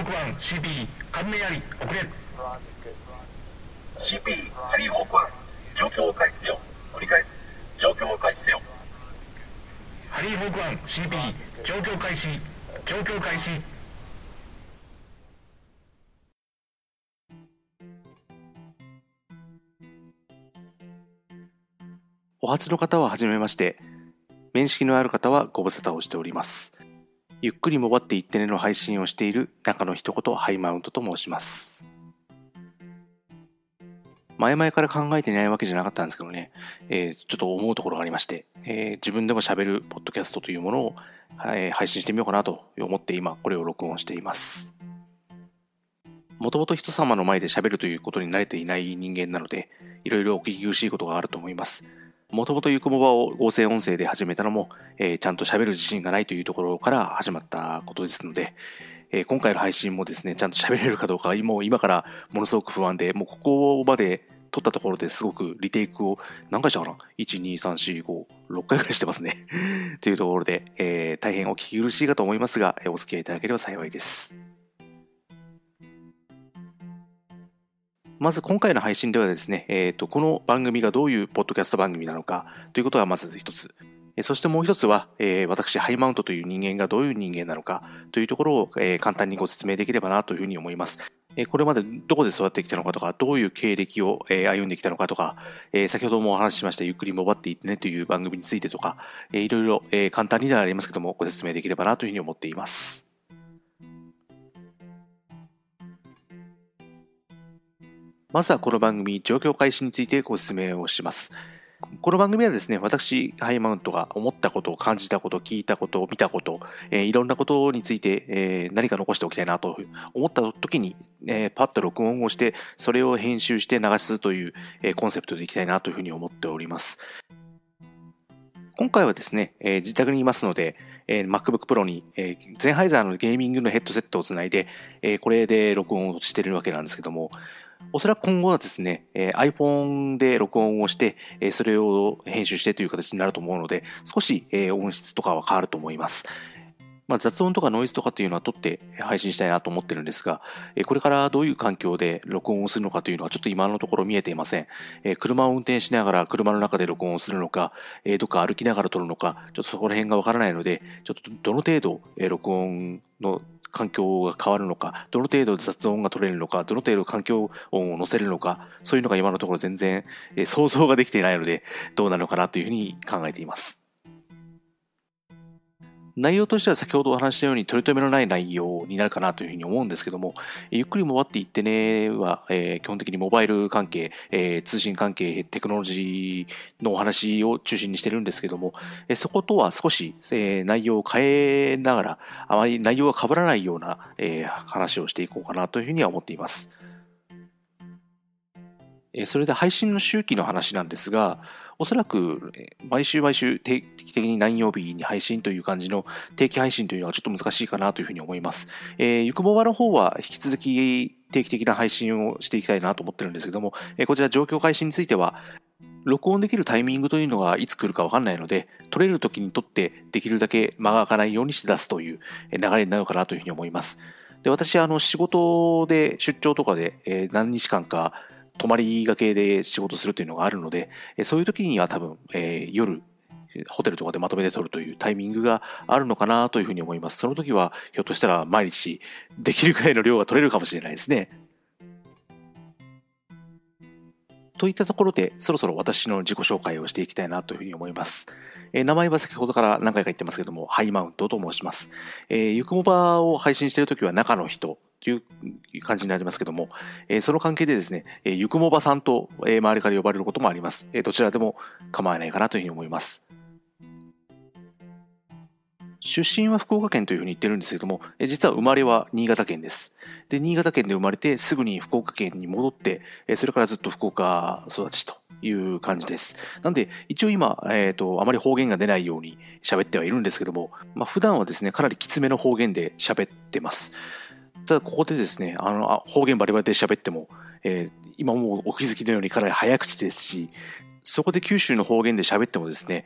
CP 関連あり遅れ CP ハリーホーク1状況を開始せよ繰り返す状況を開始せよハリーホーク1 CP 状況開始状況開始お初の方ははじめまして、面識のある方はご無沙汰をしております。ゆっくりもばっていってねの配信をしている中の一言ハイマウントと申します。前々から考えていないわけじゃなかったんですけどね、ちょっと思うところがありまして、自分でも喋るポッドキャストというものを、配信してみようかなと思って今これを録音しています。もともと人様の前で喋るということに慣れていない人間なので、いろいろお聞き苦しいことがあると思います。もともとゆくもばを合成音声で始めたのも、ちゃんと喋る自信がないというところから始まったことですので、今回の配信もですね、ちゃんと喋れるかどうかもう今からものすごく不安で、もうここまで撮ったところですごくリテイクを何回したかな ?1,2,3,4,5,6 回ぐらいしてますねというところで、大変お聞き苦しいかと思いますが、お付き合いいただければ幸いです。まず今回の配信ではですね、この番組がどういうポッドキャスト番組なのかということがまず一つ、そしてもう一つは、私ハイマウントという人間がどういう人間なのかというところを、簡単にご説明できればなというふうに思います。これまでどこで育ってきたのかとか、どういう経歴を、歩んできたのかとか、先ほどもお話ししましたゆっくりもばっていってねという番組についてとか、いろいろ、簡単にではありますけどもご説明できればなというふうに思っています。まずはこの番組、状況開始についてご説明をします。この番組はですね、私、ハイマウントが思ったこと、感じたこと、聞いたこと、見たこと、いろんなことについて、何か残しておきたいなと思った時に、パッと録音をして、それを編集して流すという、コンセプトでいきたいなというふうに思っております。今回はですね、自宅にいますので、MacBook Pro に、ゼンハイザーのゲーミングのヘッドセットをつないで、これで録音をしているわけなんですけども、おそらく今後はですね、iPhone で録音をして、それを編集してという形になると思うので、少し音質とかは変わると思います。まあ、雑音とかノイズとかというのは取って配信したいなと思ってるんですが、これからどういう環境で録音をするのかというのはちょっと今のところ見えていません。車を運転しながら車の中で録音をするのか、どっか歩きながら撮るのか、ちょっとそこら辺がわからないので、ちょっとどの程度録音の環境が変わるのか、どの程度雑音が取れるのか、どの程度環境音を乗せるのか、そういうのが今のところ全然想像ができていないので、どうなのかなというふうに考えています。内容としては先ほどお話したように取り留めのない内容になるかなというふうに思うんですけども、ゆっくりもばっていってねは、基本的にモバイル関係、通信関係、テクノロジーのお話を中心にしてるんですけども、そことは少し、内容を変えながら、あまり内容が被らないような、話をしていこうかなというふうには思っています。それで配信の周期の話なんですが、おそらく毎週定期的に何曜日に配信という感じの定期配信というのはちょっと難しいかなというふうに思います。ゆくもばの方は引き続き定期的な配信をしていきたいなと思ってるんですけども、こちら状況開始については、録音できるタイミングというのがいつ来るかわかんないので、撮れる時に撮ってできるだけ間が空かないようにして出すという流れになるかなというふうに思います。で、私仕事で出張とかで、何日間か泊まりがけで仕事するというのがあるので、そういう時には多分、夜ホテルとかでまとめて撮るというタイミングがあるのかなというふうに思います。その時はひょっとしたら毎日できるくらいの量が取れるかもしれないですね。といったところで、そろそろ私の自己紹介をしていきたいなというふうに思います。名前は先ほどから何回か言ってますけども、ハイマウントと申します。ゆくもばを配信している時は中の人という感じになりますけども、その関係でですね、ゆくもばさんと周りから呼ばれることもあります。どちらでも構わないかなというふうに思います。出身は福岡県というふうに言ってるんですけども、実は生まれは新潟県です。で、新潟県で生まれてすぐに福岡県に戻って、それからずっと福岡育ちという感じです。なんで、一応今、あまり方言が出ないように喋ってはいるんですけども、まあ普段はですね、かなりきつめの方言で喋ってます。ただここでですね、方言バリバリで喋っても、今もうお気づきのようにかなり早口ですし、そこで九州の方言で喋ってもですね、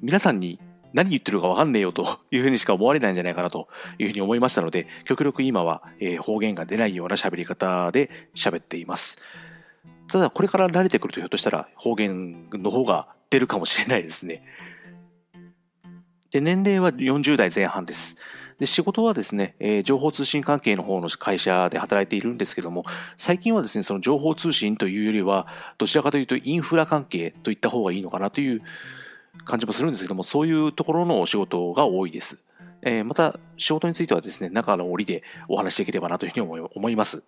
皆さんに何言ってるかわかんねえよというふうにしか思われないんじゃないかなというふうに思いましたので、極力今は方言が出ないような喋り方で喋っています。ただこれから慣れてくるとひょっとしたら方言の方が出るかもしれないですね。で、年齢は40代前半です。で、仕事はですね、情報通信関係の方の会社で働いているんですけども、最近はですね、その情報通信というよりは、どちらかというとインフラ関係といった方がいいのかなという感じもするんですけども、そういうところのお仕事が多いです。また、仕事についてはですね、中の折でお話しできればなというふうに思います。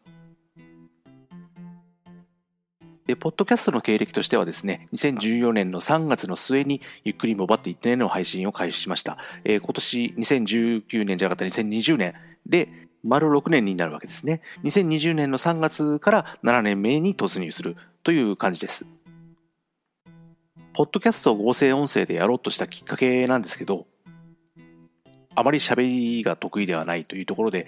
で、ポッドキャストの経歴としてはですね、2014年の3月の末にゆっくりもばって1年の配信を開始しました。今年2019年じゃなかった2020年で丸6年になるわけですね。2020年の3月から7年目に突入するという感じです。ポッドキャストを合成音声でやろうとしたきっかけなんですけど、あまり喋りが得意ではないというところで、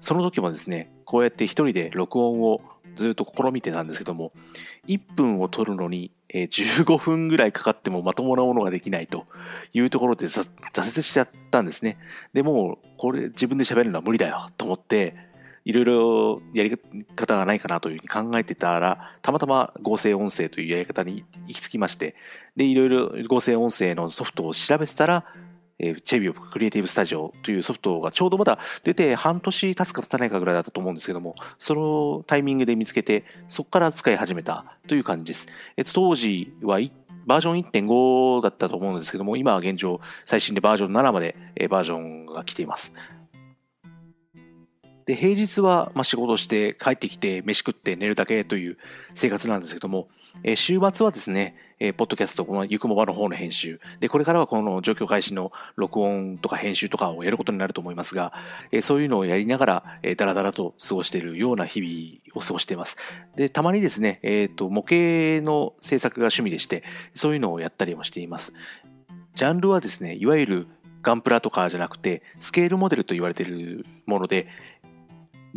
その時もですね、こうやって一人で録音をずっと試みてたんですけども、1分を撮るのに15分ぐらいかかってもまともなものができないというところで挫折しちゃったんですね。でもうこれ自分で喋るのは無理だよと思って、いろいろやり方がないかなというふうに考えてたら、たまたま合成音声というやり方に行き着きまして、でいろいろ合成音声のソフトを調べてたら、チェビオクリエイティブスタジオというソフトがちょうどまだ出て半年経つか経たないかぐらいだったと思うんですけども、そのタイミングで見つけて、そこから使い始めたという感じです。当時はバージョン 1.5 だったと思うんですけども、今は現状最新でバージョン7までバージョンが来ています。で、平日は仕事して帰ってきて飯食って寝るだけという生活なんですけども、週末はですね、ポッドキャスト、このゆくもばの方の編集で、これからはこの状況開始の録音とか編集とかをやることになると思いますが、そういうのをやりながらダラダラと過ごしているような日々を過ごしています。で、たまにですね、模型の制作が趣味でして、そういうのをやったりもしています。ジャンルはですね、いわゆるガンプラとかじゃなくてスケールモデルと言われているもので、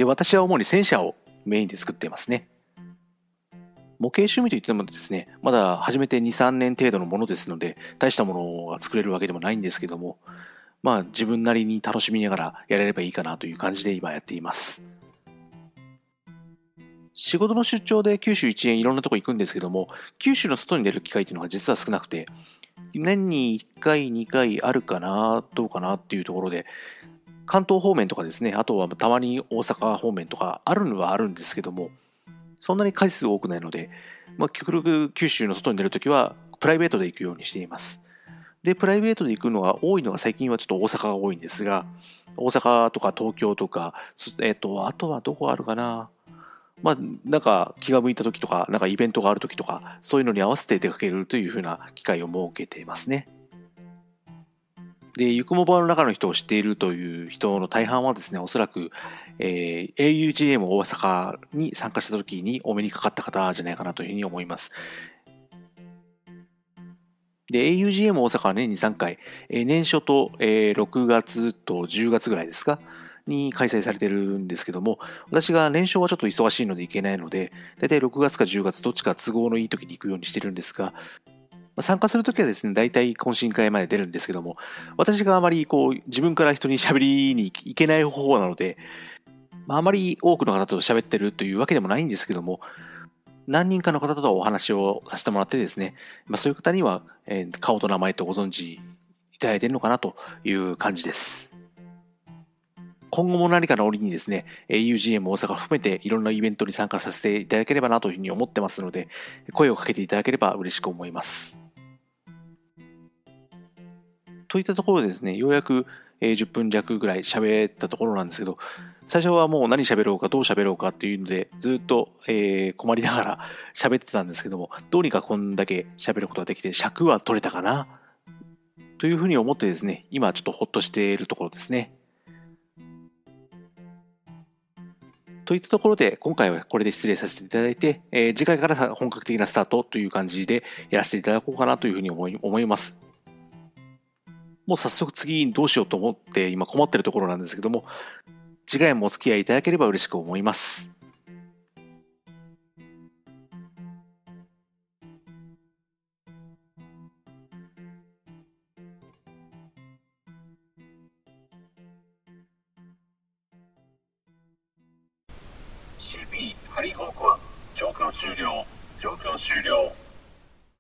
私は主に戦車をメインで作っていますね。模型趣味といってもですね、まだ始めて 2,3 年程度のものですので、大したものが作れるわけでもないんですけども、自分なりに楽しみながらやれればいいかなという感じで今やっています。仕事の出張で九州一円いろんなとこ行くんですけども、九州の外に出る機会っていうのが実は少なくて、年に1回2回あるかな、どうかなっていうところで、関東方面とかですね、あとはたまに大阪方面とかあるのはあるんですけども、そんなに回数多くないので、極力九州の外に出るときはプライベートで行くようにしています。で、プライベートで行くのが多いのが最近はちょっと大阪が多いんですが、大阪とか東京とか、あとはどこあるかな。なんか気が向いたときとか、なんかイベントがあるときとか、そういうのに合わせて出かけるというふうな機会を設けていますね。で、ゆくもばの中の人を知っているという人の大半はですね、おそらく、AUGM 大阪に参加した時にお目にかかった方じゃないかなというふうに思います。で、AUGM 大阪は年に3回、年初と、6月と10月ぐらいですかに開催されてるんですけども、私が年初はちょっと忙しいので行けないので、だいたい6月か10月どっちか都合のいい時に行くようにしてるんですが、参加するときはですね、大体懇親会まで出るんですけども、私があまり自分から人に喋りに行けない方なので、あまり多くの方と喋ってるというわけでもないんですけども、何人かの方とお話をさせてもらってですね、そういう方には顔と名前とご存知いただいているのかなという感じです。今後も何かの折にですね、AUGM 大阪を含めていろんなイベントに参加させていただければなというふうに思ってますので、声をかけていただければ嬉しく思います。といったところでですね、ようやく10分弱ぐらい喋ったところなんですけど、最初はもう何喋ろうかどう喋ろうかっていうのでずっと困りながら喋ってたんですけども、どうにかこんだけ喋ることができて尺は取れたかなというふうに思ってですね、今ちょっとほっとしているところですね。といったところで今回はこれで失礼させていただいて、次回から本格的なスタートという感じでやらせていただこうかなというふうに思います。もう早速次どうしようと思って今困ってるところなんですけども、次回もお付き合いいただければ嬉しく思います。CP ハリー方向は状況終了。